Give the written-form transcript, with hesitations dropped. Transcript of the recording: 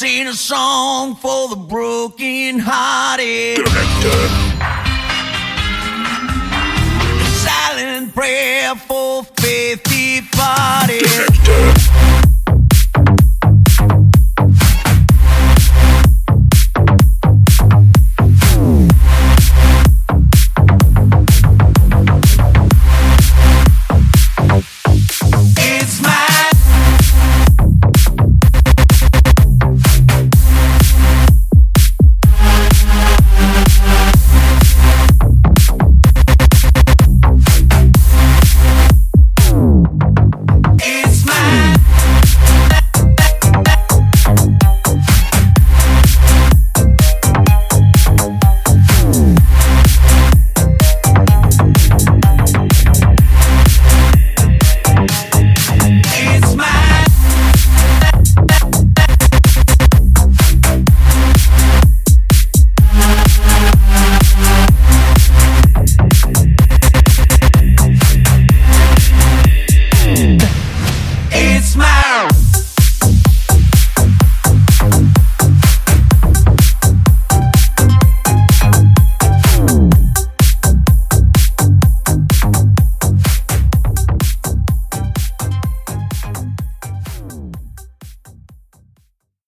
sing a song for the broken-hearted. Silent prayer for faith departed.